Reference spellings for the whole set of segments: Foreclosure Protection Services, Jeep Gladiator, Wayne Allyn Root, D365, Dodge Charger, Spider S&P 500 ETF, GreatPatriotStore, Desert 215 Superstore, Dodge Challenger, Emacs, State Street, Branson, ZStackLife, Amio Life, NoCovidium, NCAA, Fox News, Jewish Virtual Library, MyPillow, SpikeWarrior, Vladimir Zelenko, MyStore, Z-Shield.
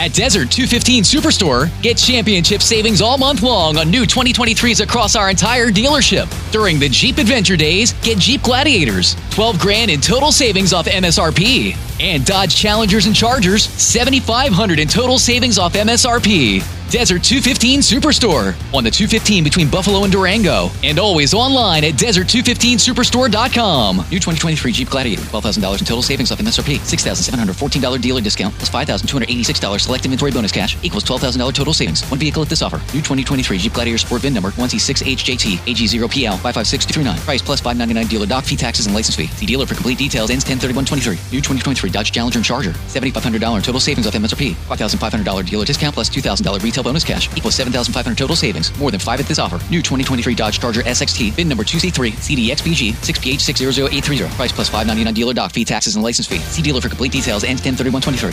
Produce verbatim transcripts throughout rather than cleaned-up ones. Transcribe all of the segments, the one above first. At Desert two fifteen Superstore, get championship savings all month long on new twenty twenty-threes across our entire dealership. During the Jeep Adventure Days, get Jeep Gladiators, twelve grand in total savings off M S R P. And Dodge Challengers and Chargers, seventy-five hundred in total savings off M S R P. Desert two fifteen Superstore, on the two fifteen between Buffalo and Durango, and always online at desert two fifteen superstore dot com. New twenty twenty-three Jeep Gladiator, twelve thousand dollars in total savings off M S R P, six thousand seven hundred fourteen dollars dealer discount, plus five thousand two hundred eighty-six dollars select inventory bonus cash, equals twelve thousand dollars total savings. One vehicle at this offer. New twenty twenty-three Jeep Gladiator Sport V I N number one C six H J T, A G zero P L, five five six two three nine. Price plus five ninety-nine dealer doc fee, taxes, and license fee. See dealer for complete details. Ends ten thirty-one twenty-three. New twenty twenty-three Dodge Challenger and Charger, seventy-five hundred dollars in total savings off M S R P, five thousand five hundred dollars dealer discount, plus two thousand dollars retail bonus cash, equals seven thousand five hundred dollars total savings. More than five at this offer. New twenty twenty-three Dodge Charger S X T, V I N number two C three C D X B G six P H six zero zero eight three zero. Price plus five ninety-nine dealer doc fee, taxes, and license fee. See dealer for complete details. Ends ten thirty-one twenty-three.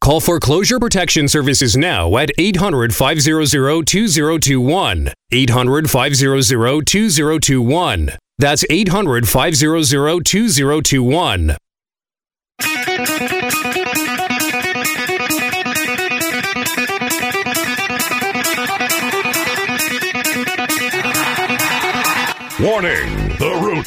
Call Foreclosure Protection Services now at eight hundred five hundred two zero two one, eight hundred five hundred two zero two one. That's eight hundred five hundred two zero two one. Warning! The Root,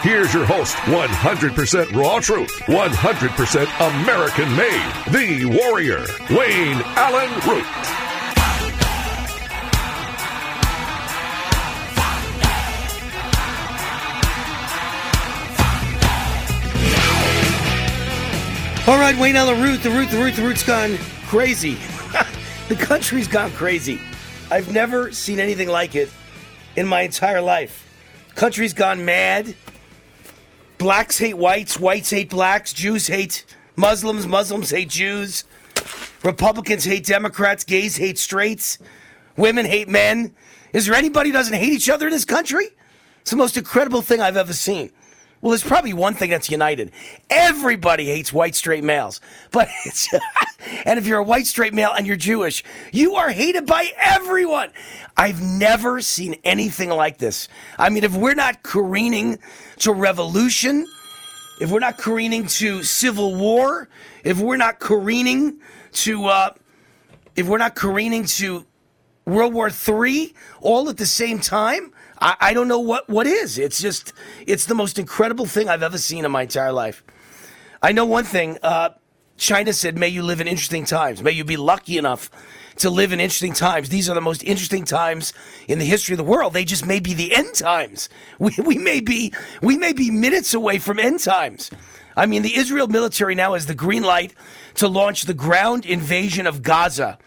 Here's your host, one hundred percent raw truth, one hundred percent American-made, the warrior, Wayne Allyn Root. All right, Wayne Allyn Root, the Root, the Root, the Root's gone crazy. The country's gone crazy. I've never seen anything like it in my entire life. Country's gone mad. Blacks hate whites, whites hate blacks, Jews hate Muslims, Muslims hate Jews, Republicans hate Democrats, gays hate straights, women hate men. Is there anybody who doesn't hate each other in this country? It's the most incredible thing I've ever seen. Well, there's probably one thing that's united. Everybody hates white straight males. But it's and if you're a white straight male and you're Jewish, you are hated by everyone. I've never seen anything like this. I mean, if we're not careening to revolution, if we're not careening to civil war, if we're not careening to uh, if we're not careening to World War Three all at the same time, I don't know what, what is. It's just, it's the most incredible thing I've ever seen in my entire life. I know one thing. Uh, China said, may you live in interesting times. May you be lucky enough to live in interesting times. These are the most interesting times in the history of the world. They just may be the end times. We, we may be, we may be minutes away from end times. I mean, the Israel military now has the green light to launch the ground invasion of Gaza.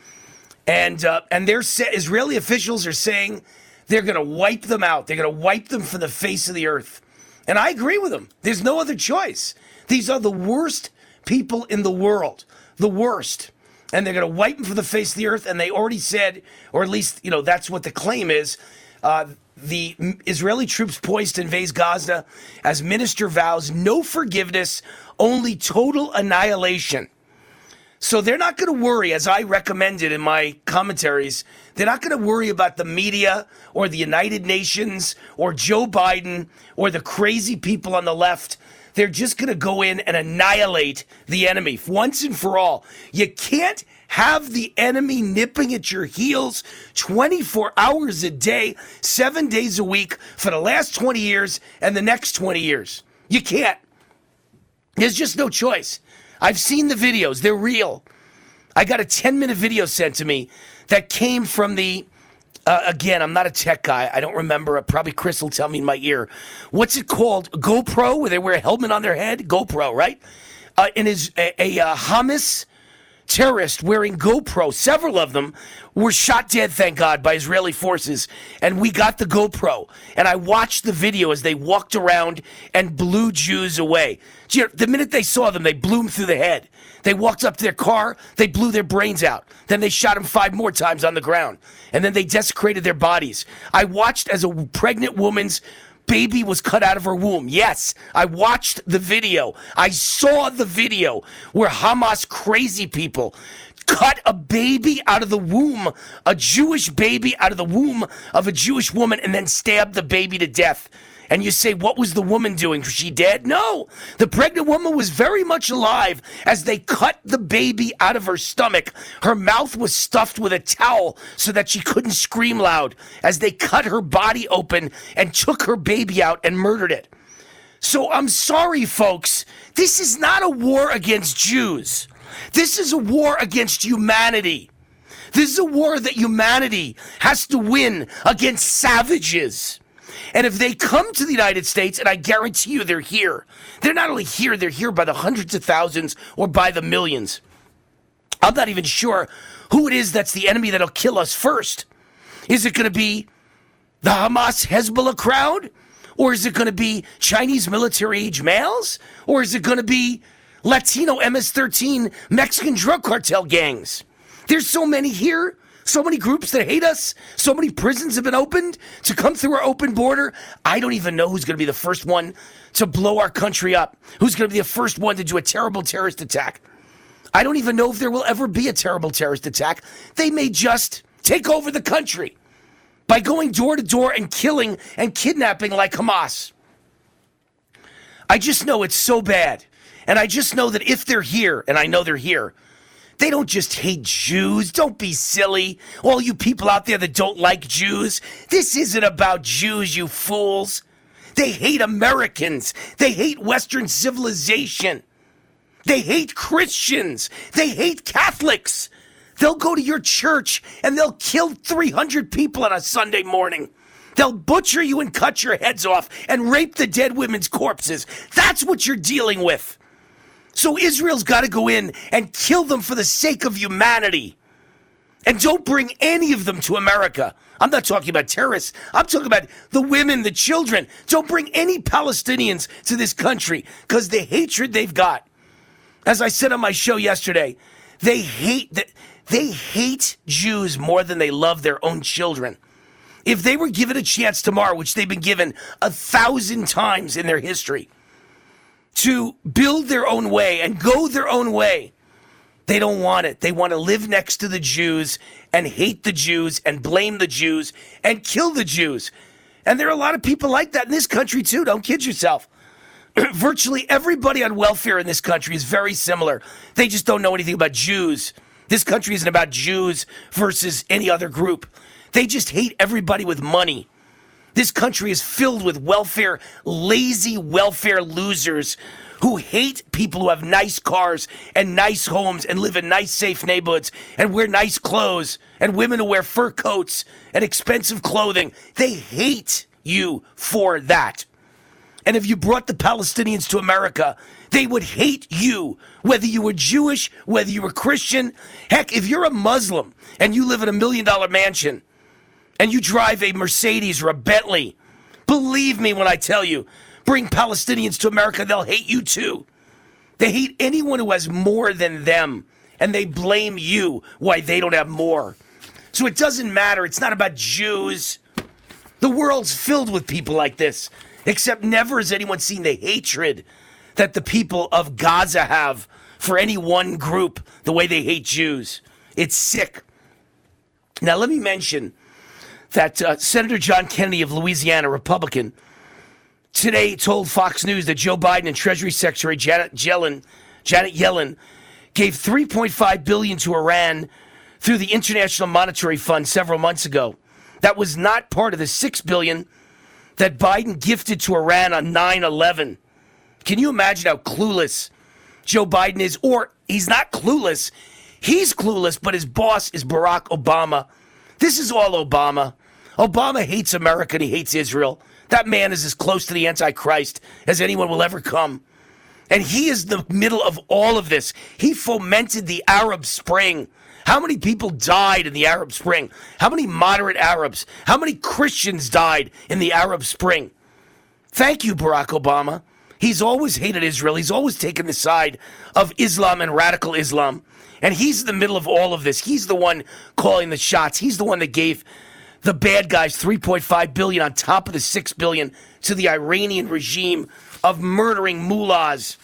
And, uh, and they're sa- Israeli officials are saying, they're going to wipe them out. They're going to wipe them from the face of the earth. And I agree with them. There's no other choice. These are the worst people in the world. The worst. and they're going to wipe them from the face of the earth. And they already said, or at least, you know, that's what the claim is. Uh, the Israeli troops poised to invade Gaza as minister vows no forgiveness, only total annihilation. So they're not going to worry, as I recommended in my commentaries, they're not going to worry about the media or the United Nations or Joe Biden or the crazy people on the left. They're just going to go in and annihilate the enemy once and for all. You can't have the enemy nipping at your heels twenty-four hours a day, seven days a week for the last twenty years and the next twenty years. You can't. There's just no choice. I've seen the videos. They're real. I got a ten-minute video sent to me that came from the, uh, again, I'm not a tech guy. I don't remember. Probably Chris will tell me in my ear. What's it called? GoPro, where they wear a helmet on their head? GoPro, right? Uh, and is a, a, a Hamas terrorist wearing GoPro. Several of them were shot dead, thank God, by Israeli forces. And we got the GoPro. And I watched the video as they walked around and blew Jews away. The minute they saw them, they blew them through the head. They walked up to their car. They blew their brains out. Then they shot them five more times on the ground. And then they desecrated their bodies. I watched as a pregnant woman's baby was cut out of her womb. Yes, I watched the video. I saw the video where Hamas crazy people cut a baby out of the womb, a Jewish baby out of the womb of a Jewish woman, and then stabbed the baby to death. And you say, what was the woman doing? Was she dead? No. The pregnant woman was very much alive as they cut the baby out of her stomach. Her mouth was stuffed with a towel so that she couldn't scream loud as they cut her body open and took her baby out and murdered it. So I'm sorry, folks. This is not a war against Jews. This is a war against humanity. This is a war that humanity has to win against savages. And if they come to the United States, and I guarantee you they're here, they're not only here, they're here by the hundreds of thousands or by the millions. I'm not even sure who it is that's the enemy that'll kill us first. Is it going to be the Hamas Hezbollah crowd? Or is it going to be Chinese military age males? Or is it going to be Latino M S thirteen Mexican drug cartel gangs? There's so many here. So many groups that hate us. So many prisons have been opened to come through our open border. I don't even know who's going to be the first one to blow our country up. Who's going to be the first one to do a terrible terrorist attack. I don't even know if there will ever be a terrible terrorist attack. They may just take over the country by going door to door and killing and kidnapping like Hamas. I just know it's so bad. And I just know that if they're here, and I know they're here, they don't just hate Jews. Don't be silly. All you people out there that don't like Jews, this isn't about Jews, you fools. They hate Americans. They hate Western civilization. They hate Christians. They hate Catholics. They'll go to your church and they'll kill three hundred people on a Sunday morning. They'll butcher you and cut your heads off and rape the dead women's corpses. That's what you're dealing with. So Israel's got to go in and kill them for the sake of humanity. And don't bring any of them to America. I'm not talking about terrorists. I'm talking about the women, the children. Don't bring any Palestinians to this country because the hatred they've got. As I said on my show yesterday, they hate the, they hate Jews more than they love their own children. If they were given a chance tomorrow, which they've been given a thousand times in their history, to build their own way and go their own way, they don't want it. They want to live next to the Jews and hate the Jews and blame the Jews and kill the Jews. And there are a lot of people like that in this country too. Don't kid yourself. Virtually everybody on welfare in this country is very similar. They just don't know anything about Jews. This country isn't about Jews versus any other group. They just hate everybody with money. This country is filled with welfare, lazy welfare losers who hate people who have nice cars and nice homes and live in nice, safe neighborhoods and wear nice clothes and women who wear fur coats and expensive clothing. They hate you for that. And if you brought the Palestinians to America, they would hate you, whether you were Jewish, whether you were Christian. Heck, if you're a Muslim and you live in a million-dollar mansion, and you drive a Mercedes or a Bentley, believe me when I tell you, bring Palestinians to America, they'll hate you too. They hate anyone who has more than them and they blame you why they don't have more. So it doesn't matter. It's not about Jews. The world's filled with people like this, except never has anyone seen the hatred that the people of Gaza have for any one group, the way they hate Jews. It's sick. Now, let me mention that uh, Senator John Kennedy of Louisiana, Republican, today told Fox News that Joe Biden and Treasury Secretary Janet Yellen, Janet Yellen gave three point five billion dollars to Iran through the International Monetary Fund several months ago. That was not part of the six billion dollars that Biden gifted to Iran on nine eleven. Can you imagine how clueless Joe Biden is? Or he's not clueless. He's clueless, but his boss is Barack Obama. This is all Obama. Obama hates America and he hates Israel. That man is as close to the Antichrist as anyone will ever come. And he is the middle of all of this. He fomented the Arab Spring. How many people died in the Arab Spring? How many moderate Arabs? How many Christians died in the Arab Spring? Thank you, Barack Obama. He's always hated Israel. He's always taken the side of Islam and radical Islam. And he's in the middle of all of this. He's the one calling the shots. He's the one that gave the bad guys three point five billion dollars on top of the six billion dollars to the Iranian regime of murdering mullahs.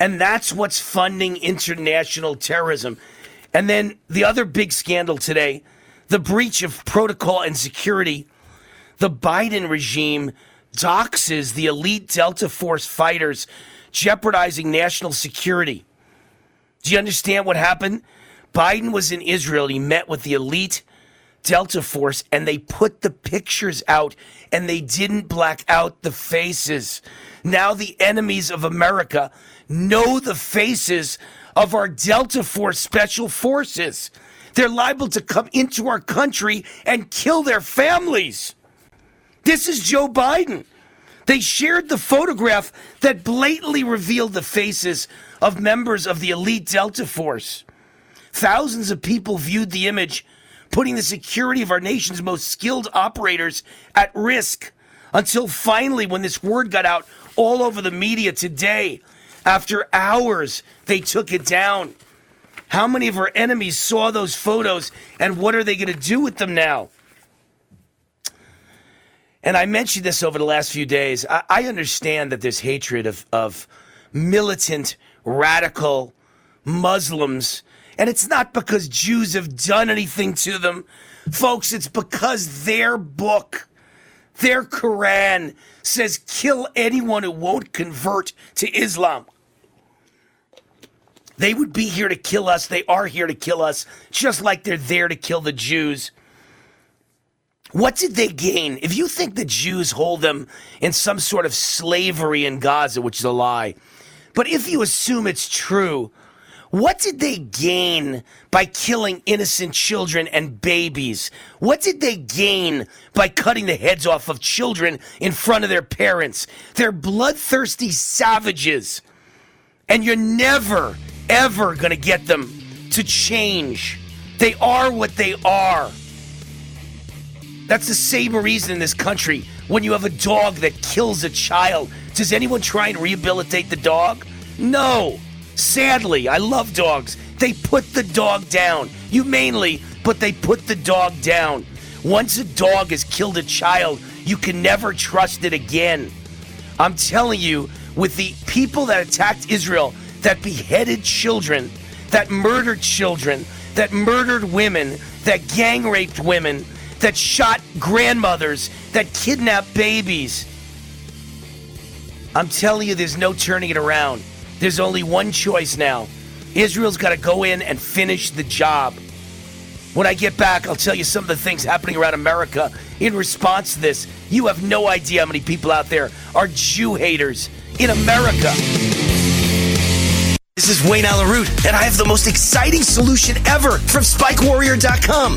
And that's what's funding international terrorism. And then the other big scandal today, the breach of protocol and security. The Biden regime doxes the elite Delta Force fighters, jeopardizing national security. Do you understand what happened? Biden was in Israel. He met with the elite Delta Force, and they put the pictures out, and they didn't black out the faces. Now the enemies of America know the faces of our Delta Force special forces. They're liable to come into our country and kill their families. This is Joe Biden. They shared the photograph that blatantly revealed the faces of members of the elite Delta Force. Thousands of people viewed the image, putting the security of our nation's most skilled operators at risk, until finally, when this word got out all over the media today, after hours, they took it down. How many of our enemies saw those photos, and what are they going to do with them now? And I mentioned this over the last few days. I, I understand that there's hatred of, of militant, radical Muslims. And it's not because Jews have done anything to them. Folks, it's because their book, their Quran, says kill anyone who won't convert to Islam. They would be here to kill us. They are here to kill us, just like they're there to kill the Jews. What did they gain? If you think the Jews hold them in some sort of slavery in Gaza, which is a lie, but if you assume it's true, what did they gain by killing innocent children and babies? What did they gain by cutting the heads off of children in front of their parents? They're bloodthirsty savages. And you're never, ever going to get them to change. They are what they are. That's the same reason in this country when you have a dog that kills a child. Does anyone try and rehabilitate the dog? No. Sadly, I love dogs. They put the dog down. Humanely, but they put the dog down. Once a dog has killed a child, you can never trust it again. I'm telling you, with the people that attacked Israel, that beheaded children, that murdered children, that murdered women, that gang raped women, that shot grandmothers, that kidnapped babies, I'm telling you, there's no turning it around. There's only one choice now. Israel's got to go in and finish the job. When I get back, I'll tell you some of the things happening around America in response to this. You have no idea how many people out there are Jew haters in America. This is Wayne Allyn Root, and I have the most exciting solution ever from Spike Warrior dot com.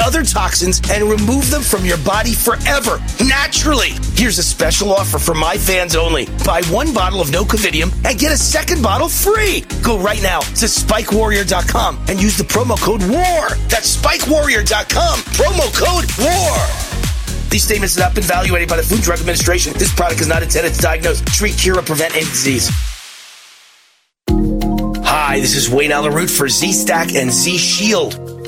other toxins and remove them from your body forever, naturally. Here's a special offer for my fans only. Buy one bottle of NoCovidium and get a second bottle free. Go right now to Spike Warrior dot com and use the promo code WAR. That's Spike Warrior dot com, promo code WAR. These statements have not been evaluated by the Food and Drug Administration. This product is not intended to diagnose, treat, cure, or prevent any disease. Hi, this is Wayne Allyn Root for Z-Stack and Z-Shield.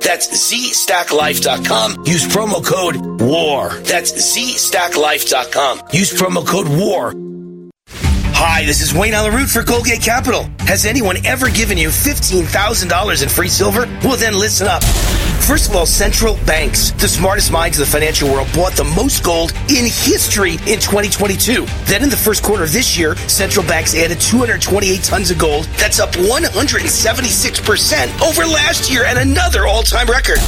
That's Z Stack Life dot com. Use promo code WAR. That's Z Stack Life dot com. Use promo code WAR. Hi, this is Wayne Allyn Root for Goldgate Capital. Has anyone ever given you fifteen thousand dollars in free silver? Well, then listen up. First of all, central banks, the smartest minds of the financial world, bought the most gold in history in twenty twenty-two. Then in the first quarter of this year, central banks added two hundred twenty-eight tons of gold. That's up one hundred seventy-six percent over last year and another all-time record.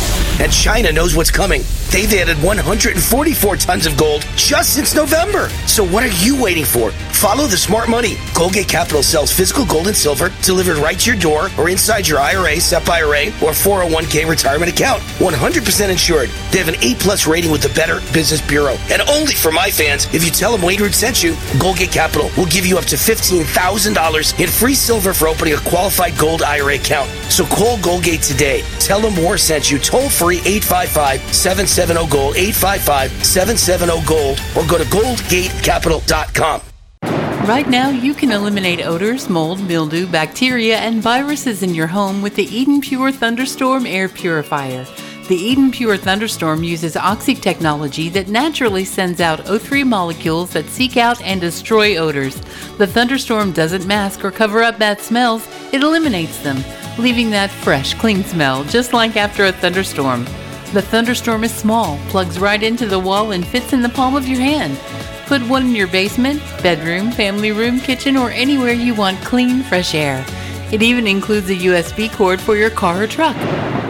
And China knows what's coming. They've added one hundred forty-four tons of gold just since November. So what are you waiting for? Follow the smart money. Goldgate Capital sells physical gold and silver delivered right to your door or inside your I R A, SEP I R A, or four oh one k retirement account. one hundred percent insured. They have an A-plus rating with the Better Business Bureau. And only for my fans, if you tell them Wayne Root sent you, Goldgate Capital will give you up to fifteen thousand dollars in free silver for opening a qualified gold I R A account. So call Goldgate today. Tell them WAR sent you. Toll free eight five five, seven seven zero, GOLD, eight five five, seven seven zero, GOLD, or go to goldgate capital dot com. Right now, you can eliminate odors, mold, mildew, bacteria, and viruses in your home with the Eden Pure Thunderstorm Air Purifier. The Eden Pure Thunderstorm uses oxy technology that naturally sends out O three molecules that seek out and destroy odors. The Thunderstorm doesn't mask or cover up bad smells, it eliminates them, leaving that fresh, clean smell, just like after a thunderstorm. The Thunderstorm is small, plugs right into the wall, and fits in the palm of your hand. Put one in your basement, bedroom, family room, kitchen, or anywhere you want clean, fresh air. It even includes a U S B cord for your car or truck.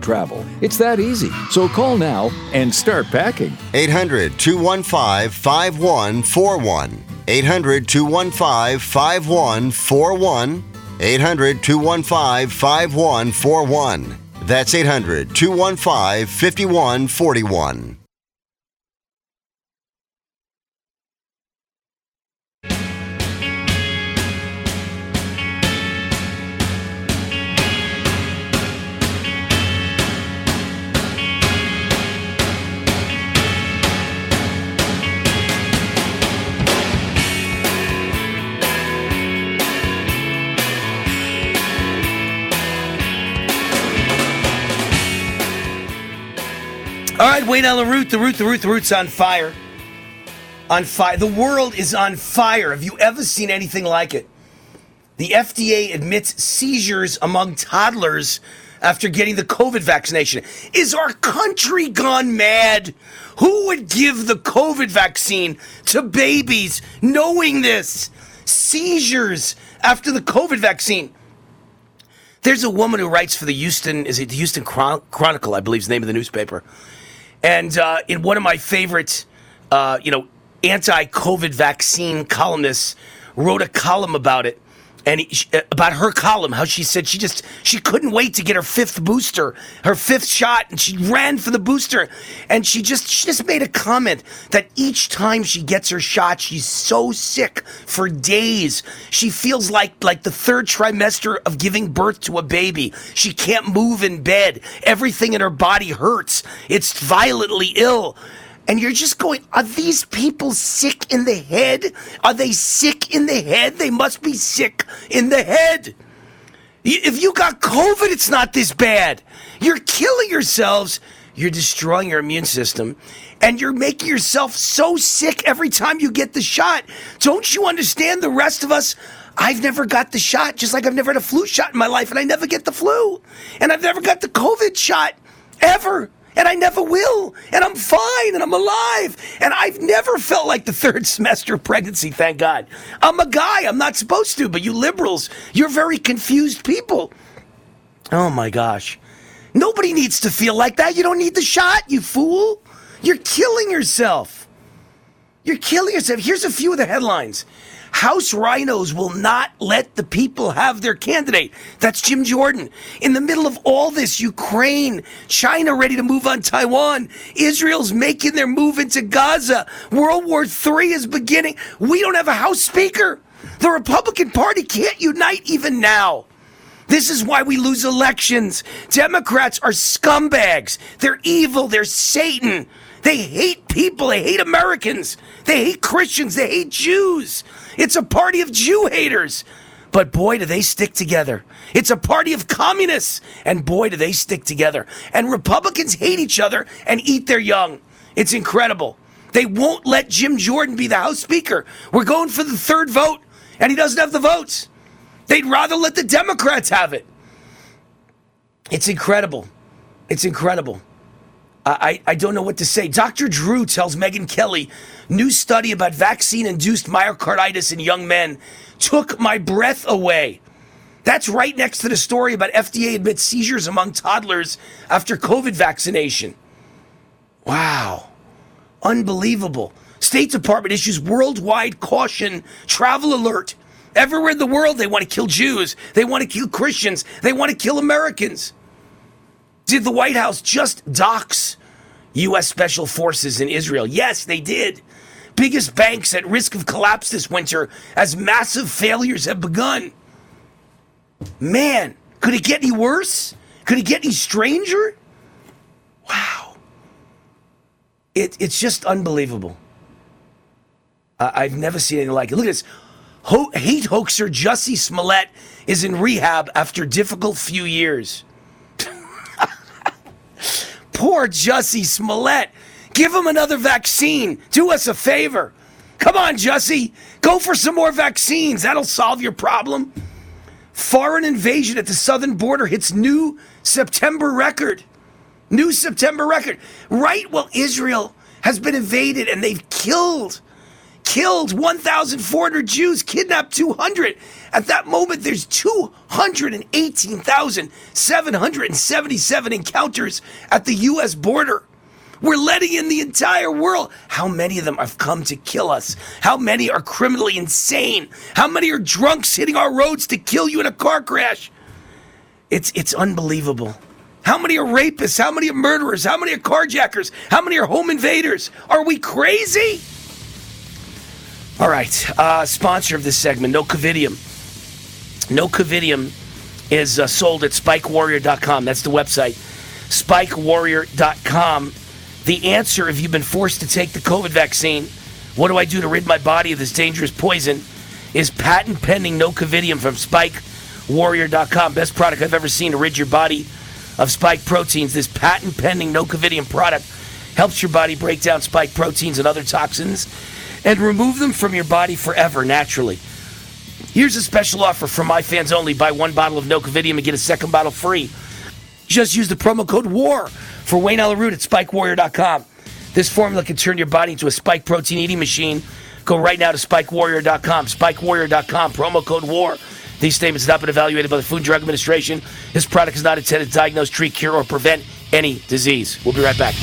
travel. It's that easy. So call now and start packing. eight hundred, two one five, five one four one. eight hundred, two one five, five one four one. eight hundred, two one five, five one four one. That's eight hundred, two one five, five one four one. All right, Wayne Allyn Root, the root, the root, the root's on fire. On fire. The world is on fire. Have you ever seen anything like it? The F D A admits seizures among toddlers after getting the COVID vaccination. Is our country gone mad? Who would give the COVID vaccine to babies knowing this? Seizures after the COVID vaccine. There's a woman who writes for the Houston, is it the Houston Chron- Chronicle, I believe is the name of the newspaper. And uh, in one of my favorite, uh, you know, anti-COVID vaccine columnists wrote a column about it. And he, about her column, how she said she just, she couldn't wait to get her fifth booster, her fifth shot, and she ran for the booster. And she just, she just made a comment that each time she gets her shot, she's so sick for days. She feels like, like the third trimester of giving birth to a baby. She can't move in bed. Everything in her body hurts. It's violently ill. And you're just going, are these people sick in the head? Are they sick in the head? They must be sick in the head. If you got COVID, it's not this bad. You're killing yourselves. You're destroying your immune system. And you're making yourself so sick every time you get the shot. Don't you understand the rest of us? I've never got the shot, just like I've never had a flu shot in my life. And I never get the flu. And I've never got the COVID shot, ever. And I never will. And I'm fine. And I'm alive. And I've never felt like the third semester of pregnancy, thank God. I'm a guy. I'm not supposed to. But you liberals, you're very confused people. Oh, my gosh. Nobody needs to feel like that. You don't need the shot, you fool. You're killing yourself. You're killing yourself. Here's a few of the headlines. House rhinos will not let the people have their candidate. That's Jim Jordan. In the middle of all this, Ukraine, China ready to move on Taiwan, Israel's making their move into Gaza, World War Three is beginning. We don't have a House Speaker. The Republican Party can't unite even now. This is why we lose elections. Democrats are scumbags. They're evil. They're Satan. They hate people. They hate Americans. They hate Christians. They hate Jews. It's a party of Jew haters. But boy, do they stick together. It's a party of communists. And boy, do they stick together. And Republicans hate each other and eat their young. It's incredible. They won't let Jim Jordan be the House Speaker. We're going for the third vote, and he doesn't have the votes. They'd rather let the Democrats have it. It's incredible. It's incredible. I, I don't know what to say. Doctor Drew tells Megyn Kelly, new study about vaccine-induced myocarditis in young men took my breath away. That's right next to the story about F D A admits seizures among toddlers after COVID vaccination. Wow. Unbelievable. State Department issues worldwide caution travel alert. Everywhere in the world they want to kill Jews. They want to kill Christians. They want to kill Americans. Did the White House just dox U S Special Forces in Israel? Yes, they did. Biggest banks at risk of collapse this winter as massive failures have begun. Man, could it get any worse? Could it get any stranger? Wow. It, it's just unbelievable. Uh, I've never seen anything like it. Look at this. Ho- hate hoaxer Jussie Smollett is in rehab after difficult few years. Poor Jussie Smollett. Give him another vaccine. Do us a favor. Come on, Jussie. Go for some more vaccines. That'll solve your problem. Foreign invasion at the southern border hits new September record. New September record. Right while Israel has been invaded and they've killed, killed one thousand four hundred Jews, kidnapped two hundred. At that moment, there's two hundred eighteen thousand seven hundred seventy-seven encounters at the U S border. We're letting in the entire world. How many of them have come to kill us? How many are criminally insane? How many are drunks hitting our roads to kill you in a car crash? It's, it's unbelievable. How many are rapists? How many are murderers? How many are carjackers? How many are home invaders? Are we crazy? All right, uh, sponsor of this segment, NoCovidium. NoCovidium is uh, sold at Spike Warrior dot com. That's the website, Spike Warrior dot com. The answer, if you've been forced to take the COVID vaccine, what do I do to rid my body of this dangerous poison, is patent-pending NoCovidium from Spike Warrior dot com. Best product I've ever seen to rid your body of spike proteins. This patent-pending NoCovidium product Helps your body break down spike proteins and other toxins and remove them from your body forever, naturally. Here's a special offer for my fans only. Buy one bottle of NoCovidium and get a second bottle free. Just use the promo code WAR for Wayne Allyn Root at Spike Warrior dot com. This formula can turn your body into a spike protein eating machine. Go right now to Spike Warrior dot com. Spike Warrior dot com, promo code WAR. These statements have not been evaluated by the Food and Drug Administration. This product is not intended to diagnose, treat, cure, or prevent any disease. We'll be right back.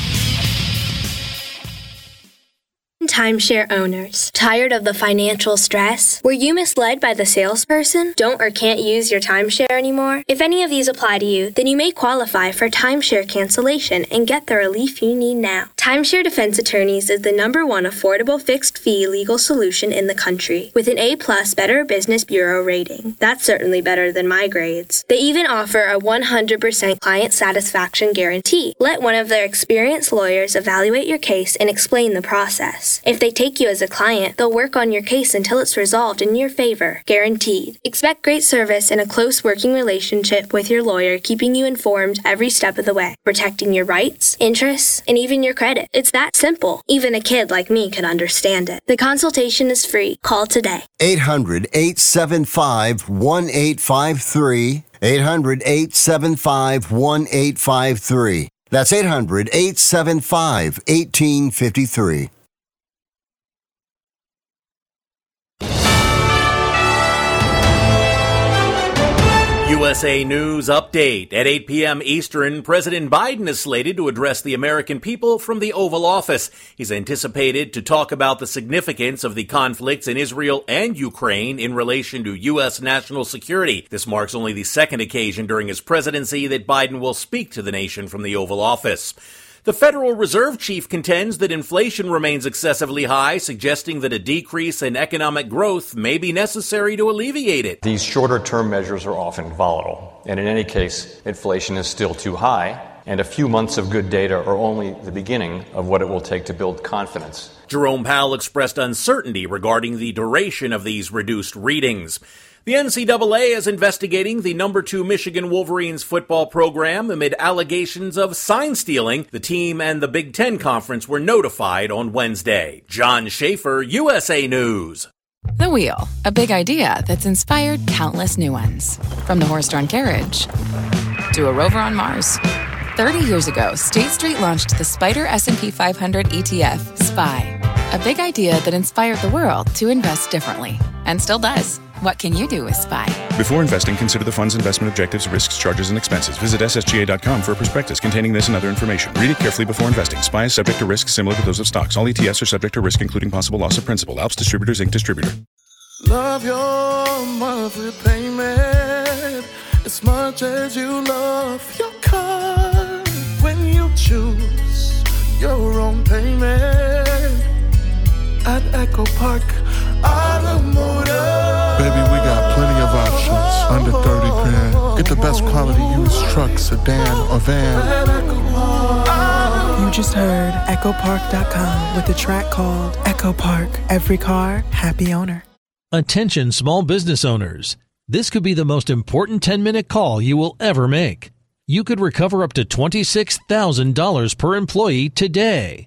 Timeshare owners. Tired of the financial stress? Were you misled by the salesperson? Don't or can't use your timeshare anymore? If any of these apply to you, then you may qualify for timeshare cancellation and get the relief you need now. Timeshare Defense Attorneys is the number one affordable fixed fee legal solution in the country, with an A plus Better Business Bureau rating. That's certainly better than my grades. They even offer a one hundred percent client satisfaction guarantee. Let one of their experienced lawyers evaluate your case and explain the process. If they take you as a client, they'll work on your case until it's resolved in your favor, guaranteed. Expect great service and a close working relationship with your lawyer, keeping you informed every step of the way, protecting your rights, interests, and even your credit. It's that simple. Even a kid like me could understand it. The consultation is free. Call today. eight hundred, eight seven five, one eight five three. eight hundred, eight seven five, one eight five three. That's eight hundred, eight seven five, one eight five three. U S A News Update. At eight p.m. Eastern, President Biden is slated to address the American people from the Oval Office. He's anticipated to talk about the significance of the conflicts in Israel and Ukraine in relation to U S national security. This marks only the second occasion during his presidency that Biden will speak to the nation from the Oval Office. The Federal Reserve chief contends that inflation remains excessively high, suggesting that a decrease in economic growth may be necessary to alleviate it. These shorter-term measures are often volatile, and in any case, inflation is still too high, and a few months of good data are only the beginning of what it will take to build confidence. Jerome Powell expressed uncertainty regarding the duration of these reduced readings. The N C double A is investigating the number two Michigan Wolverines football program amid allegations of sign stealing. The team and the Big Ten Conference were notified on Wednesday. John Schaefer, U S A News. The Wheel, a big idea that's inspired countless new ones. From the horse-drawn carriage to a rover on Mars. thirty years ago, State Street launched the Spider S and P five hundred E T F, S P Y. A big idea that inspired the world to invest differently. And still does. What can you do with S P Y? Before investing, consider the fund's investment objectives, risks, charges, and expenses. Visit S S G A dot com for a prospectus containing this and other information. Read it carefully before investing. S P Y is subject to risks similar to those of stocks. All E T Fs are subject to risk, including possible loss of principal. Alps Distributors, Incorporated. Distributor. Love your monthly payment as much as you love your car. When you choose your own payment at Echo Park Automotive. Baby, we got plenty of options under thirty grand. Get the best quality used truck, sedan, or van. You just heard Echo Park dot com with a track called Echo Park. Every car, happy owner. Attention, small business owners. This could be the most important ten-minute call you will ever make. You could recover up to twenty-six thousand dollars per employee today.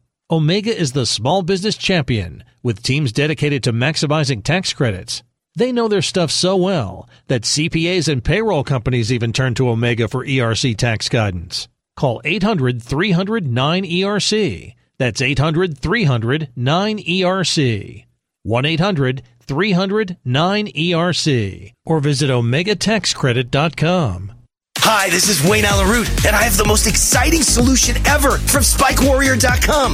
Omega is the small business champion, with teams dedicated to maximizing tax credits. They know their stuff so well that C P As and payroll companies even turn to Omega for E R C tax guidance. Call eight hundred, three hundred, nine E R C. That's eight hundred, three hundred, nine E R C. one eight hundred, three hundred, nine E R C. Or visit omega tax credit dot com. Hi, this is Wayne Allyn Root, and I have the most exciting solution ever from Spike Warrior dot com.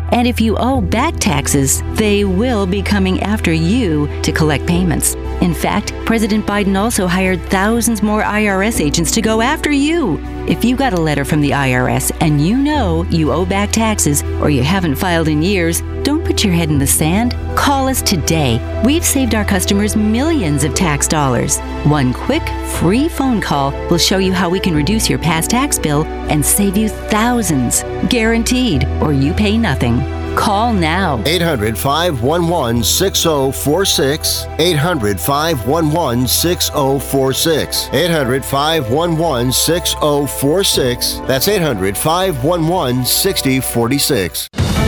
And if you owe back taxes, they will be coming after you to collect payments. In fact, President Biden also hired thousands more I R S agents to go after you. If you got a letter from the I R S and you know you owe back taxes or you haven't filed in years, don't put your head in the sand. Call us today. We've saved our customers millions of tax dollars. One quick, free phone call will show you how we can reduce your past tax bill and save you thousands. Guaranteed, or you pay nothing. Call now. eight hundred, five one one, six zero four six. eight hundred, five one one, six zero four six. eight hundred, five one one, six zero four six. That's eight hundred, five one one, six zero four six.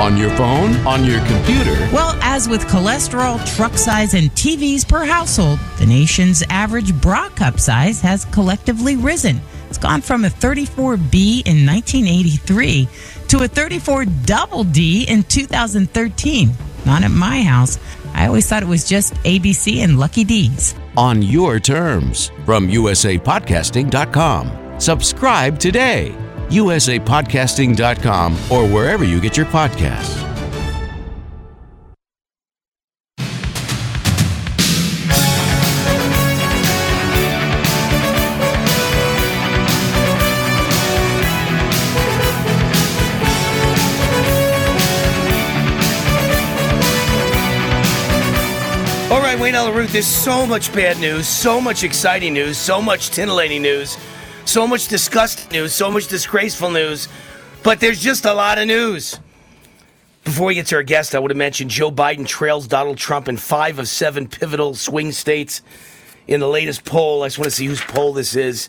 On your phone, on your computer. Well, as with cholesterol, truck size, and T Vs per household, the nation's average bra cup size has collectively risen. It's gone from a thirty-four B in nineteen eighty-three to a thirty-four double D in two thousand thirteen. Not at my house. I always thought it was just A B C and Lucky D's. On your terms, from U S A Podcasting dot com. Subscribe today. U S A Podcasting dot com or wherever you get your podcasts. All right, Wayne Allyn Root, there's so much bad news, so much exciting news, so much titillating news. So much disgusting news, so much disgraceful news, but there's just a lot of news. Before we get to our guest, I would have mentioned Joe Biden trails Donald Trump in five of seven pivotal swing states in the latest poll. I just want to see whose poll this is.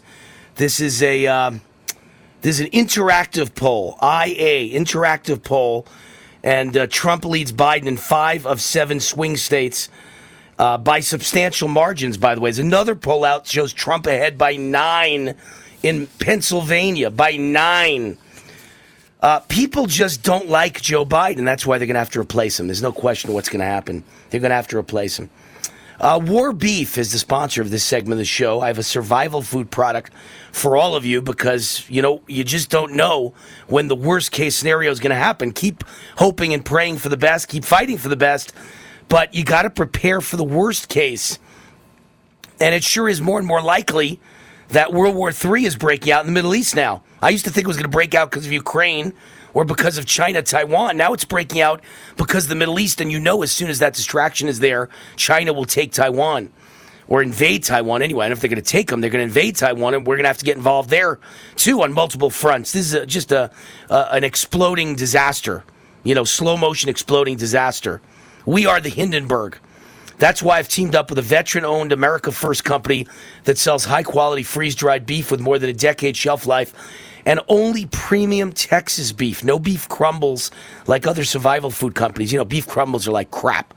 This is a um, this is an interactive poll, I A, interactive poll, and uh, Trump leads Biden in five of seven swing states uh, by substantial margins, by the way. There's another poll out shows Trump ahead by nine in Pennsylvania, by nine. Uh, people just don't like Joe Biden. That's why they're going to have to replace him. There's no question of what's going to happen. They're going to have to replace him. Uh, WarBeef is the sponsor of this segment of the show. I have a survival food product for all of you because, you know, you just don't know when the worst case scenario is going to happen. Keep hoping and praying for the best. Keep fighting for the best. But you got to prepare for the worst case. And it sure is more and more likely that World War Three is breaking out in the Middle East now. I used to think it was going to break out because of Ukraine or because of China, Taiwan. Now it's breaking out because of the Middle East. And you know as soon as that distraction is there, China will take Taiwan or invade Taiwan anyway. I don't know if they're going to take them. They're going to invade Taiwan, and we're going to have to get involved there, too, on multiple fronts. This is a, just a, a an exploding disaster, you know, slow-motion exploding disaster. We are the Hindenburg. That's why I've teamed up with a veteran-owned America First company that sells high-quality freeze-dried beef with more than a decade shelf life and only premium Texas beef. No beef crumbles like other survival food companies. You know, beef crumbles are like crap.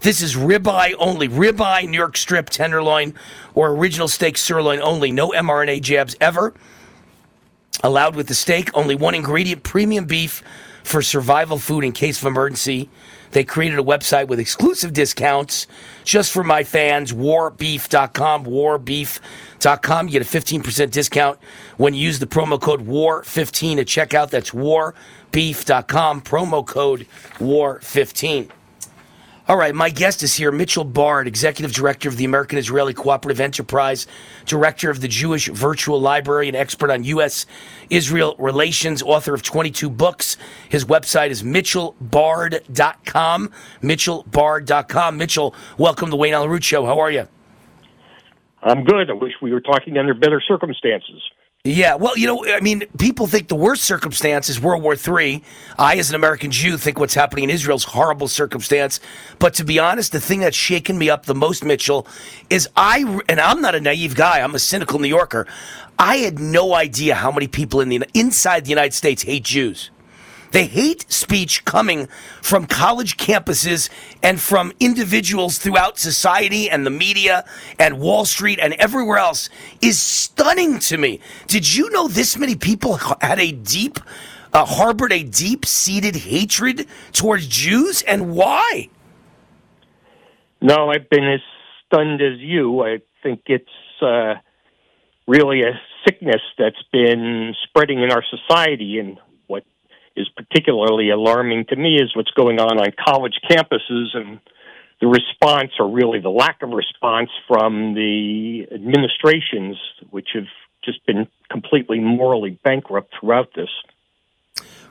This is ribeye only. Ribeye, New York strip, tenderloin, or original steak sirloin only. No M R N A jabs ever allowed with the steak. Only one ingredient, premium beef for survival food in case of emergency. They created a website with exclusive discounts just for my fans, war beef dot com, war beef dot com. You get a fifteen percent discount when you use the promo code war fifteen at checkout. That's war beef dot com, promo code war fifteen. All right, my guest is here, Mitchell Bard, Executive Director of the American-Israeli Cooperative Enterprise, Director of the Jewish Virtual Library, and expert on U S Israel relations, author of twenty-two books. His website is mitchell bard dot com, mitchell bard dot com. Mitchell, welcome to the Wayne Allyn Root Show. How are you? I'm good. I wish we were talking under better circumstances. Yeah, well, you know, I mean, people think the worst circumstance is World War Three. I, as an American Jew, think what's happening in Israel is a horrible circumstance. But to be honest, the thing that's shaken me up the most, Mitchell, is I, and I'm not a naive guy, I'm a cynical New Yorker, I had no idea how many people in the inside the United States hate Jews. They hate speech coming from college campuses and from individuals throughout society and the media and Wall Street and everywhere else is stunning to me. Did you know this many people had a deep, uh, harbored a deep-seated hatred towards Jews, and why? No, I've been as stunned as you. I think it's uh, really a sickness that's been spreading in our society, and is particularly alarming to me is what's going on on college campuses and the response, or really the lack of response, from the administrations, which have just been completely morally bankrupt throughout this.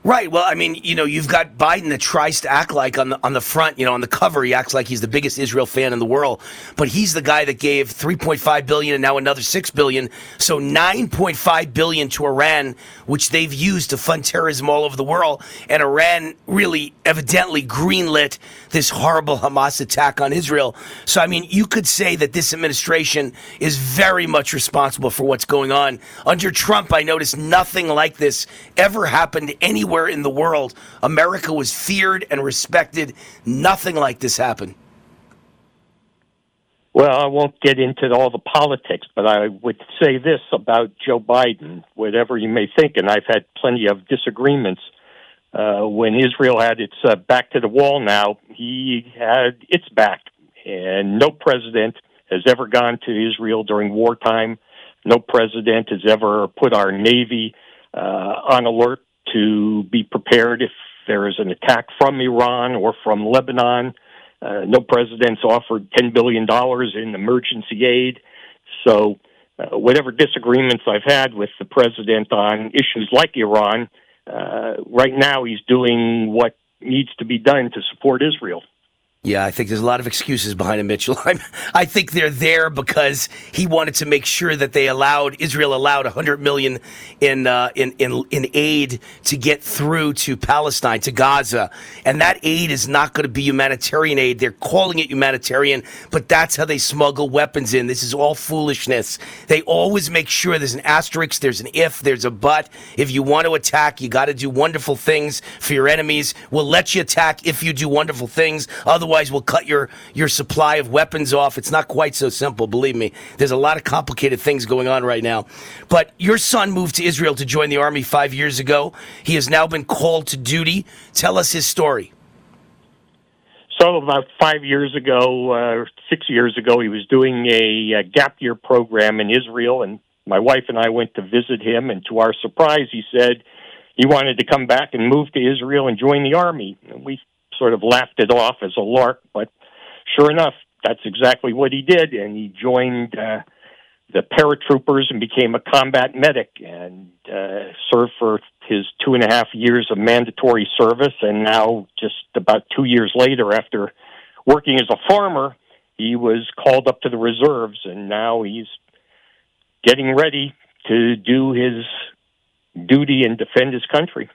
Right. Well, I mean, you know, you've got Biden that tries to act like on the on the front, you know, on the cover, he acts like he's the biggest Israel fan in the world. But he's the guy that gave three point five billion dollars and now another six billion dollars. So nine point five billion dollars to Iran, which they've used to fund terrorism all over the world. And Iran really evidently greenlit this horrible Hamas attack on Israel. So, I mean, you could say that this administration is very much responsible for what's going on. Under Trump, I noticed nothing like this ever happened anywhere. Where in the world America was feared and respected. Nothing like this happened. Well, I won't get into all the politics, but I would say this about Joe Biden, whatever you may think, and I've had plenty of disagreements. Uh, when Israel had its uh, back to the wall now, he had its back. And no president has ever gone to Israel during wartime. No president has ever put our Navy uh, on alert to be prepared if there is an attack from Iran or from Lebanon. Uh, no president's offered ten billion dollars in emergency aid. So uh, whatever disagreements I've had with the president on issues like Iran, uh, right now he's doing what needs to be done to support Israel. Yeah, I think there's a lot of excuses behind it, Mitchell. I'm, I think they're there because he wanted to make sure that they allowed Israel allowed one hundred million dollars in, uh, in in in aid to get through to Palestine, to Gaza, and that aid is not going to be humanitarian aid. They're calling it humanitarian, but that's how they smuggle weapons in. This is all foolishness. They always make sure there's an asterisk, there's an if, there's a but. If you want to attack, you got to do wonderful things for your enemies. We'll let you attack if you do wonderful things. Otherwise, Otherwise, we'll cut your, your supply of weapons off. It's not quite so simple, believe me. There's a lot of complicated things going on right now. But your son moved to Israel to join the Army five years ago. He has now been called to duty. Tell us his story. So about five years ago, uh, six years ago, he was doing a, a gap year program in Israel, and my wife and I went to visit him, and to our surprise, he said he wanted to come back and move to Israel and join the Army. And we sort of laughed it off as a lark, but sure enough, that's exactly what he did, and he joined uh, the paratroopers and became a combat medic and uh, served for his two and a half years of mandatory service, and now, just about two years later, after working as a farmer, he was called up to the reserves, and now he's getting ready to do his duty and defend his country.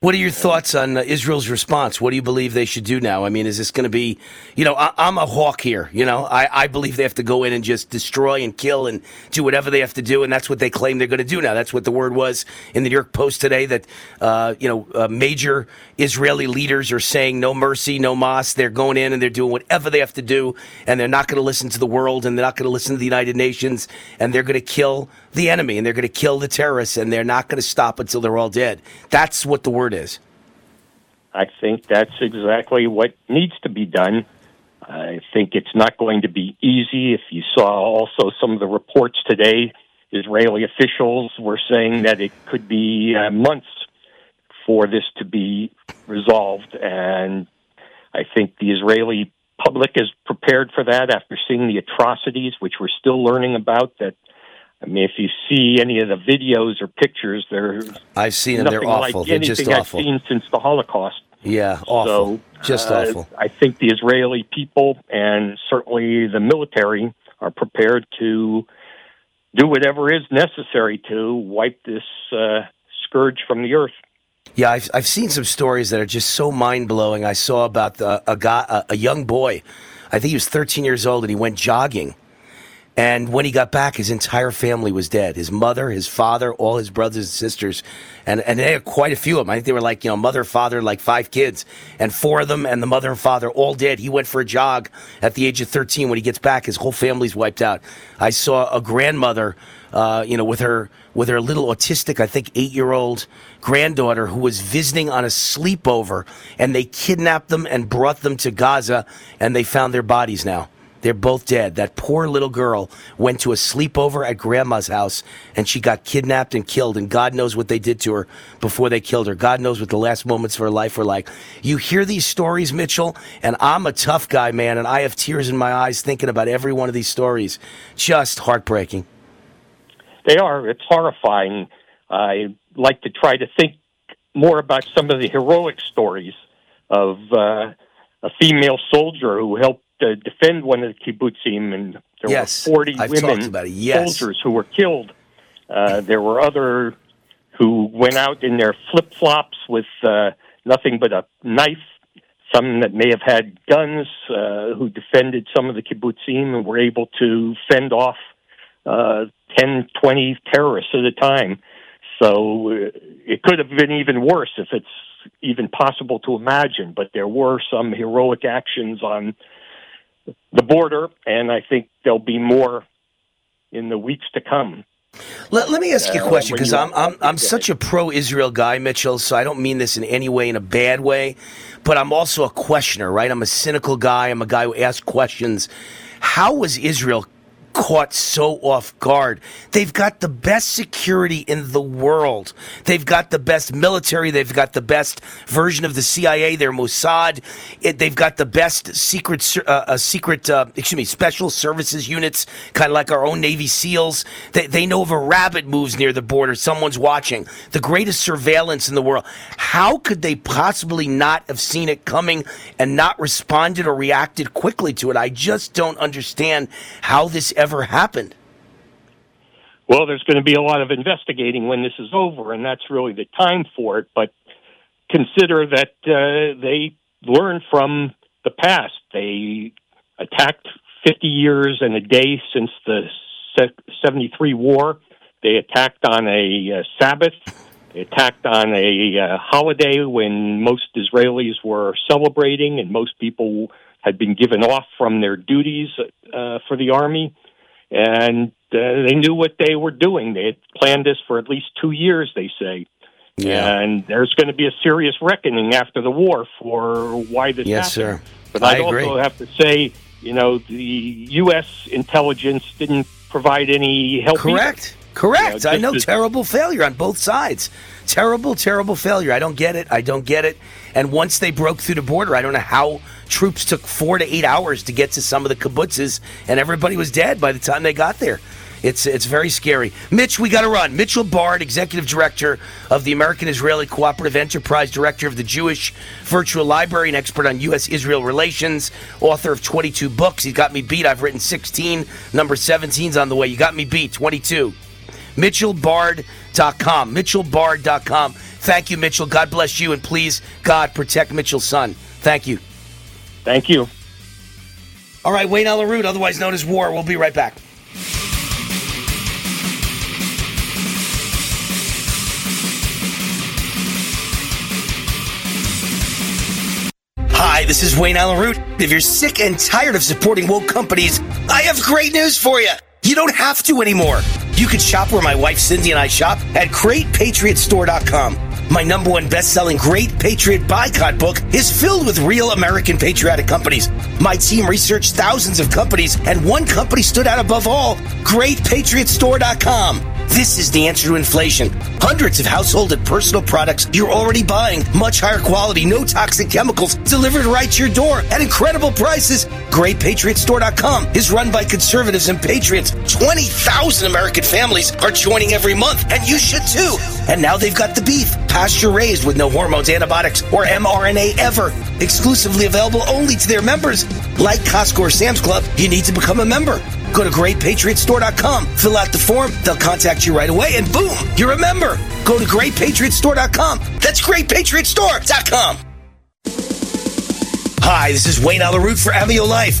What are your thoughts on uh, Israel's response? What do you believe they should do now? I mean, is this going to be, you know, I, I'm a hawk here. You know, I, I believe they have to go in and just destroy and kill and do whatever they have to do. And that's what they claim they're going to do now. That's what the word was in the New York Post today, that, uh, you know, uh, major Israeli leaders are saying no mercy, no mosque. They're going in and they're doing whatever they have to do. And they're not going to listen to the world, and they're not going to listen to the United Nations. And they're going to kill the enemy, and they're going to kill the terrorists, and they're not going to stop until they're all dead. That's what the word is. I think that's exactly what needs to be done. I think it's not going to be easy. If you saw also some of the reports today, Israeli officials were saying that it could be uh, months for this to be resolved. And I think the Israeli public is prepared for that after seeing the atrocities, which we're still learning about, that I mean, if you see any of the videos or pictures, they're I've seen them. They're awful. Like they're just awful. I've seen since the Holocaust. Yeah, awful. So, just uh, awful. I think the Israeli people and certainly the military are prepared to do whatever is necessary to wipe this uh, scourge from the earth. Yeah, I've I've seen some stories that are just so mind blowing. I saw about the, a guy, a, a young boy, I think he was thirteen years old, and he went jogging. And when he got back, his entire family was dead. His mother, his father, all his brothers and sisters. And, and they had quite a few of them. I think they were like, you know, mother, father, like five kids. And four of them and the mother and father all dead. He went for a jog at the age of thirteen. When he gets back, his whole family's wiped out. I saw a grandmother, uh, you know, with her with her little autistic, I think, eight-year-old granddaughter who was visiting on a sleepover. And they kidnapped them and brought them to Gaza. And they found their bodies now. They're both dead. That poor little girl went to a sleepover at grandma's house, and she got kidnapped and killed, and God knows what they did to her before they killed her. God knows what the last moments of her life were like. You hear these stories, Mitchell, and I'm a tough guy, man, and I have tears in my eyes thinking about every one of these stories. Just heartbreaking. They are. It's horrifying. I like to try to think more about some of the heroic stories of uh, a female soldier who helped to defend one of the kibbutzim, and there yes, were forty I've women yes. soldiers who were killed. Uh, there were other who went out in their flip-flops with uh, nothing but a knife, some that may have had guns, uh, who defended some of the kibbutzim and were able to fend off uh, ten, twenty terrorists at a time. So it could have been even worse if it's even possible to imagine, but there were some heroic actions on the border, and I think there'll be more in the weeks to come. Let, let me ask you a question, because uh, I'm I'm I'm such a pro-Israel guy, Mitchell, so I don't mean this in any way, in a bad way, but I'm also a questioner, right? I'm a cynical guy. I'm a guy who asks questions. How was Israel caught so off guard? They've got the best security in the world. They've got the best military. They've got the best version of the C I A, their Mossad. It, they've got the best secret, uh, uh, secret, uh, excuse me, special services units, kind of like our own Navy SEALs. They, they know if a rabbit moves near the border, someone's watching. The greatest surveillance in the world. How could they possibly not have seen it coming and not responded or reacted quickly to it? I just don't understand how this ever happened. Well, there's going to be a lot of investigating when this is over, and that's really the time for it. But consider that uh, they learned from the past. They attacked fifty years and a day since the seventy-three war. They attacked on a uh, Sabbath. They attacked on a uh, holiday when most Israelis were celebrating and most people had been given off from their duties uh, for the army. And uh, they knew what they were doing. They had planned this for at least two years, they say. Yeah. And there's going to be a serious reckoning after the war for why this yes, happened. Yes, sir. But I I'd agree. also have to say, you know, the U S intelligence didn't provide any help. Correct. Either. Correct. You know, I know as- terrible failure on both sides. Terrible, terrible failure. I don't get it. I don't get it. And once they broke through the border, I don't know how troops took four to eight hours to get to some of the kibbutzes, and everybody was dead by the time they got there. It's it's very scary. Mitch, we got to run. Mitchell Bard, Executive Director of the American-Israeli Cooperative Enterprise, Director of the Jewish Virtual Library, an expert on U S-Israel relations, author of twenty-two books. He's got me beat. I've written sixteen. Number seventeen's on the way. You got me beat. twenty-two. Mitchell Bard dot com. Mitchell Bard dot com. Thank you, Mitchell. God bless you, and please, God, protect Mitchell's son. Thank you. Thank you. All right, Wayne Allyn Root, otherwise known as War. We'll be right back. Hi, this is Wayne Allyn Root. If you're sick and tired of supporting woke companies, I have great news for you. You don't have to anymore. You can shop where my wife Cindy and I shop at Great Patriot Store dot com. My number one best-selling Great Patriot Boycott book is filled with real American patriotic companies. My team researched thousands of companies, and one company stood out above all, Great Patriot Store dot com. This is the answer to inflation. Hundreds of household and personal products you're already buying, much higher quality, no toxic chemicals, delivered right to your door at incredible prices. Great Patriot Store dot com is run by conservatives and patriots. twenty thousand American families are joining every month, and you should too. And now they've got the beef, pasture-raised with no hormones, antibiotics, or mRNA ever. Exclusively available only to their members. Like Costco or Sam's Club, you need to become a member. Go to Great Patriot Store dot com, fill out the form, they'll contact you right away, and boom, you're a member. Go to Great Patriot Store dot com. That's Great Patriot Store dot com. Hi, this is Wayne Allyn Root for Amio Life.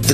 The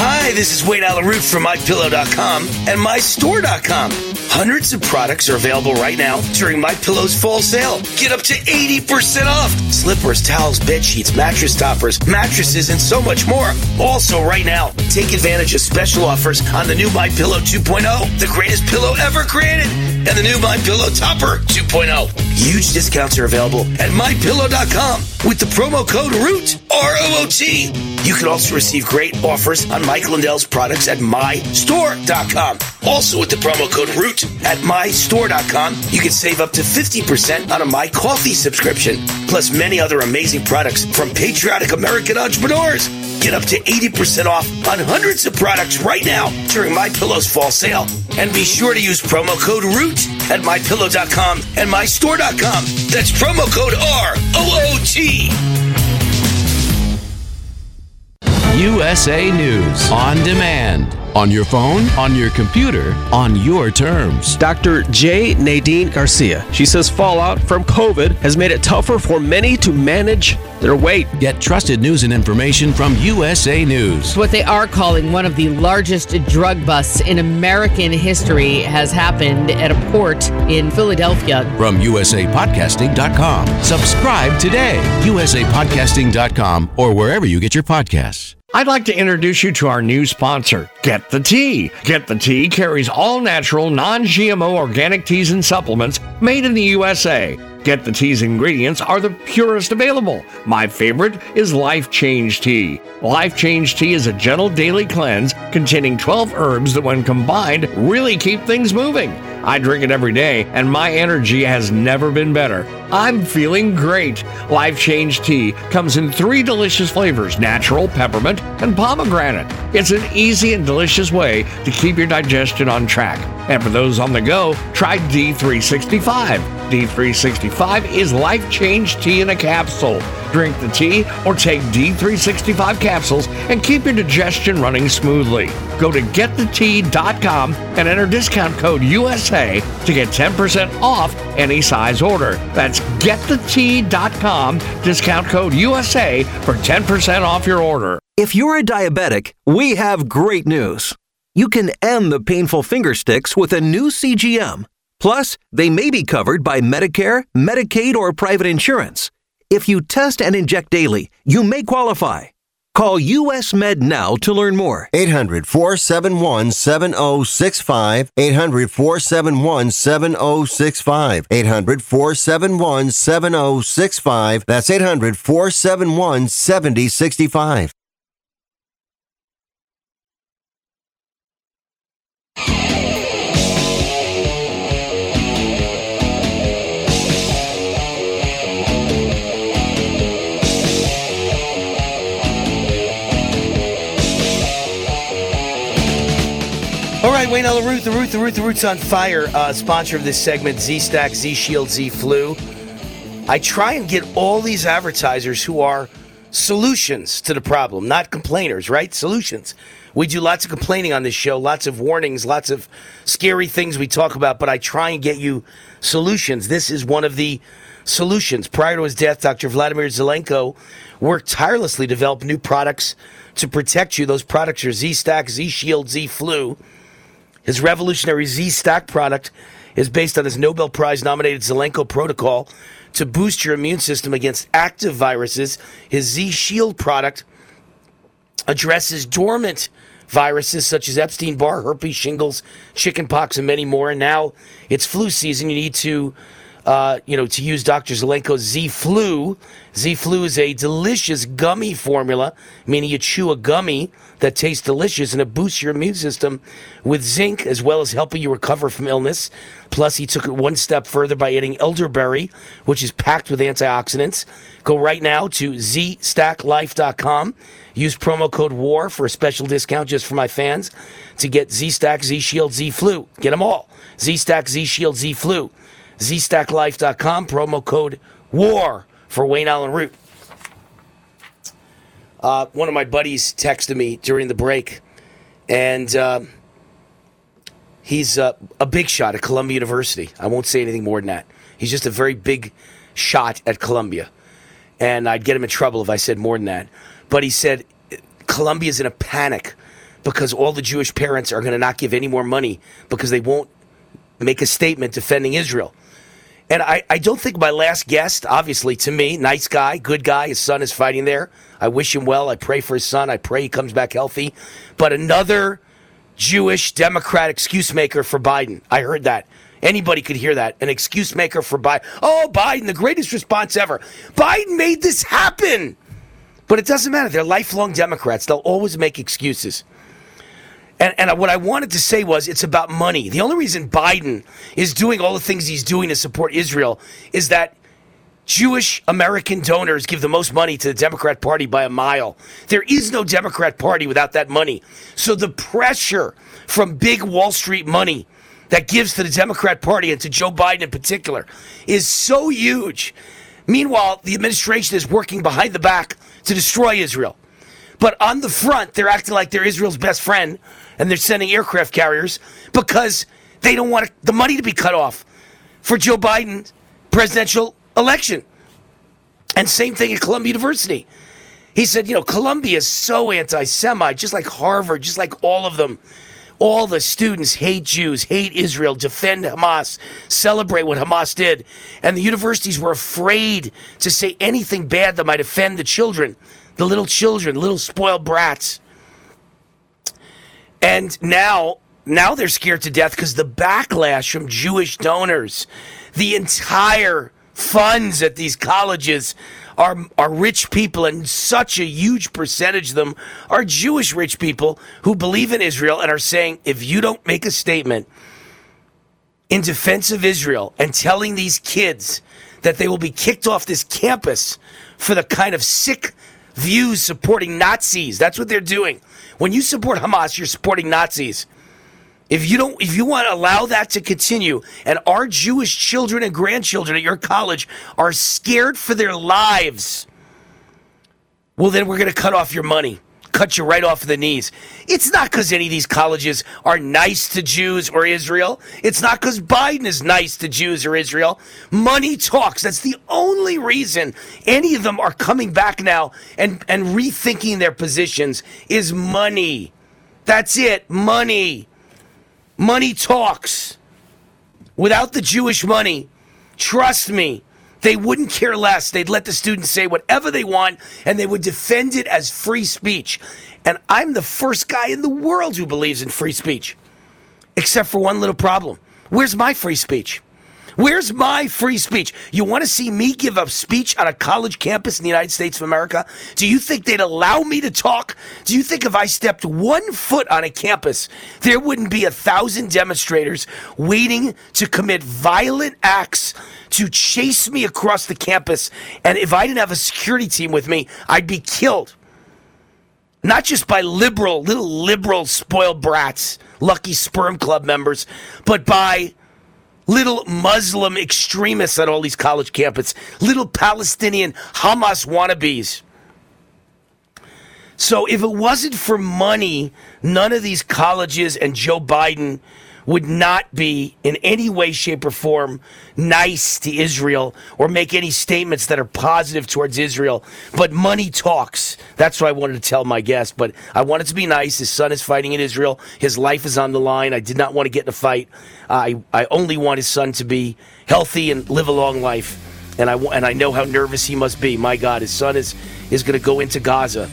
Hi, this is Wayne Allyn Root from My Pillow dot com and My Store dot com. Hundreds of products are available right now during MyPillow's fall sale. Get up to eighty percent off. Slippers, towels, bed sheets, mattress toppers, mattresses, and so much more. Also right now, take advantage of special offers on the new MyPillow two point oh, the greatest pillow ever created, and the new MyPillow Topper two point oh. Huge discounts are available at My Pillow dot com with the promo code ROOT, R O O T. You can also receive great offers on Mike Lindell's products at My Store dot com. Also with the promo code ROOT at My Store dot com, you can save up to fifty percent on a My Coffee subscription, plus many other amazing products from patriotic American entrepreneurs. Get up to eighty percent off on hundreds of products right now during MyPillow's fall sale. And be sure to use promo code ROOT at My Pillow dot com and My Store dot com. That's promo code R O O T. U S A News on demand. On your phone, on your computer, on your terms. Doctor J. Nadine Garcia. She says fallout from COVID has made it tougher for many to manage their weight. Get trusted news and information from U S A News. What they are calling one of the largest drug busts in American history has happened at a port in Philadelphia. From U S A Podcasting dot com. Subscribe today. U S A Podcasting dot com or wherever you get your podcasts. I'd like to introduce you to our new sponsor, Get the Tea. Get the Tea carries all-natural, non-G M O organic teas and supplements made in the U S A. Get the Tea's ingredients are the purest available. My favorite is Life Change Tea. Life Change Tea is a gentle daily cleanse containing twelve herbs that, when combined, really keep things moving. I drink it every day, and my energy has never been better. I'm feeling great. Life Change Tea comes in three delicious flavors, natural, peppermint, and pomegranate. It's an easy and delicious way to keep your digestion on track. And for those on the go, try D three sixty-five. D three sixty-five is Life Change Tea in a capsule. Drink the tea or take D three sixty-five capsules and keep your digestion running smoothly. Go to get the tea dot com and enter discount code U S A to get ten percent off any size order. That's get the tea dot com, discount code U S A for ten percent off your order. If you're a diabetic, we have great news. You can end the painful finger sticks with a new C G M. Plus, they may be covered by Medicare, Medicaid, or private insurance. If you test and inject daily, you may qualify. Call U S Med now to learn more. eight hundred, four seven one, seven oh six five. eight hundred, four seven one, seven oh six five. eight hundred, four seven one, seven oh six five. That's eight hundred, four seven one, seven oh six five. All right, Wayne Allyn Root, the Root, the Root, the Root's on fire. Uh, sponsor of this segment, Z-Stack, Z-Shield, Z-Flu. I try and get all these advertisers who are solutions to the problem, not complainers, right? Solutions. We do lots of complaining on this show, lots of warnings, lots of scary things we talk about, but I try and get you solutions. This is one of the solutions. Prior to his death, Doctor Vladimir Zelenko worked tirelessly to develop new products to protect you. Those products are Z-Stack, Z-Shield, Z-Flu. His revolutionary Z-Stack product is based on his Nobel Prize-nominated Zelenko Protocol to boost your immune system against active viruses. His Z-Shield product addresses dormant viruses such as Epstein-Barr, herpes, shingles, chickenpox, and many more. And now it's flu season. You need to, uh, you know, to use Doctor Zelenko's Z-Flu. Z-Flu is a delicious gummy formula, meaning you chew a gummy that tastes delicious, and it boosts your immune system with zinc, as well as helping you recover from illness. Plus, he took it one step further by adding elderberry, which is packed with antioxidants. Go right now to Z Stack Life dot com. Use promo code WAR for a special discount just for my fans to get Z-Stack, Z-Shield, Z-Flu. Get them all. Z-Stack, Z-Shield, Z-Flu. Z Stack Life dot com, promo code WAR for Wayne Allyn Root. Uh, one of my buddies texted me during the break, and uh, he's uh, a big shot at Columbia University. I won't say anything more than that. He's just a very big shot at Columbia, and I'd get him in trouble if I said more than that. But he said Columbia's in a panic because all the Jewish parents are going to not give any more money because they won't make a statement defending Israel. And I, I don't think my last guest, obviously, to me, nice guy, good guy, his son is fighting there. I wish him well. I pray for his son. I pray he comes back healthy. But another Jewish Democrat excuse maker for Biden. I heard that. Anybody could hear that. An excuse maker for Biden. Oh, Biden, the greatest response ever. Biden made this happen. But it doesn't matter. They're lifelong Democrats. They'll always make excuses. And, and what I wanted to say was it's about money. The only reason Biden is doing all the things he's doing to support Israel is that Jewish American donors give the most money to the Democrat Party by a mile. There is no Democrat Party without that money. So the pressure from big Wall Street money that gives to the Democrat Party and to Joe Biden in particular is so huge. Meanwhile, the administration is working behind the back to destroy Israel. But on the front, they're acting like they're Israel's best friend, and they're sending aircraft carriers because they don't want the money to be cut off for Joe Biden's presidential election. And same thing at Columbia University. He said, you know, Columbia is so anti-Semite, just like Harvard, just like all of them. All the students hate Jews, hate Israel, defend Hamas, celebrate what Hamas did. And the universities were afraid to say anything bad that might offend the children, the little children, little spoiled brats. And now, now they're scared to death because the backlash from Jewish donors, the entire funds at these colleges are are rich people, and such a huge percentage of them are Jewish rich people who believe in Israel and are saying, if you don't make a statement in defense of Israel and telling these kids that they will be kicked off this campus for the kind of sick views supporting Nazis, that's what they're doing. When you support Hamas, you're supporting Nazis. If you don't, if you want to allow that to continue, and our Jewish children and grandchildren at your college are scared for their lives, well, then we're going to cut off your money, cut you right off the knees. It's not because any of these colleges are nice to Jews or Israel. It's not because Biden is nice to Jews or Israel. Money talks. That's the only reason any of them are coming back now and, and rethinking their positions is money. That's it. Money. Money talks. Without the Jewish money, trust me, they wouldn't care less. They'd let the students say whatever they want, and they would defend it as free speech. And I'm the first guy in the world who believes in free speech. Except for one little problem. Where's my free speech? Where's my free speech? You want to see me give a speech on a college campus in the United States of America? Do you think they'd allow me to talk? Do you think if I stepped one foot on a campus, there wouldn't be a thousand demonstrators waiting to commit violent acts to chase me across the campus? And if I didn't have a security team with me, I'd be killed. Not just by liberal, little liberal spoiled brats, lucky sperm club members, but by little Muslim extremists at all these college campuses, little Palestinian Hamas wannabes. So if it wasn't for money, none of these colleges and Joe Biden would not be in any way, shape, or form nice to Israel or make any statements that are positive towards Israel. But money talks. That's what I wanted to tell my guest. But I wanted to be nice. His son is fighting in Israel. His life is on the line. I did not want to get in a fight. I, I only want his son to be healthy and live a long life. And I, and I know how nervous he must be. My God, his son is, is going to go into Gaza.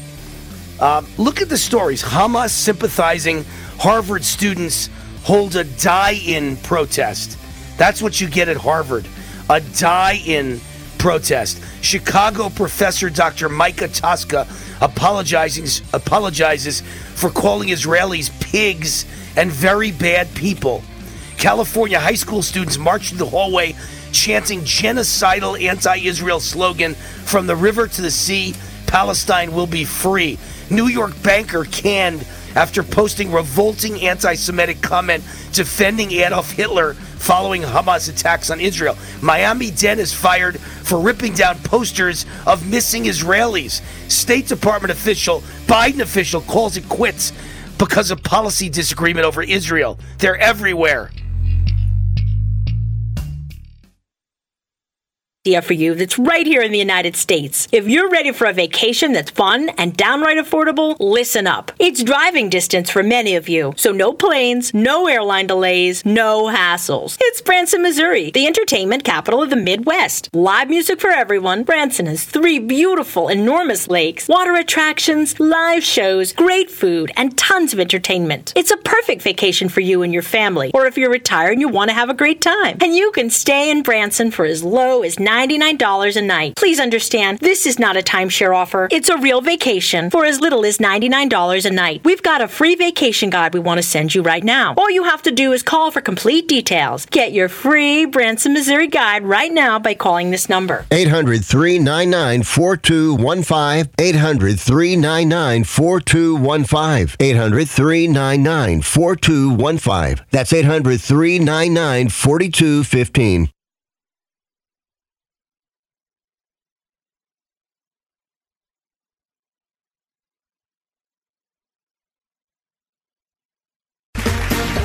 Um, look at the stories. Hamas sympathizing Harvard students hold a die-in protest. That's what you get at Harvard. A die-in protest. Chicago professor Doctor Micah Tosca apologizes, apologizes for calling Israelis pigs and very bad people. California high school students march through the hallway chanting genocidal anti-Israel slogan, "From the river to the sea, Palestine will be free." New York banker canned after posting revolting anti-Semitic comment defending Adolf Hitler following Hamas attacks on Israel. Miami dentist fired for ripping down posters of missing Israelis. State Department official, Biden official, calls it quits because of policy disagreement over Israel. They're everywhere. Idea for you that's right here in the United States. If you're ready for a vacation that's fun and downright affordable, listen up. It's driving distance for many of you, so no planes, no airline delays, no hassles. It's Branson, Missouri, the entertainment capital of the Midwest. Live music for everyone. Branson has three beautiful, enormous lakes, water attractions, live shows, great food, and tons of entertainment. It's a perfect vacation for you and your family, or if you're retired and you want to have a great time. And you can stay in Branson for as low as ninety-nine dollars a night. Please understand, this is not a timeshare offer. It's a real vacation for as little as ninety-nine dollars a night. We've got a free vacation guide we want to send you right now. All you have to do is call for complete details. Get your free Branson, Missouri guide right now by calling this number. eight hundred, three nine nine, four two one five. eight hundred, three nine nine, four two one five. eight hundred, three nine nine, four two one five. That's eight hundred, three nine nine, four two one five.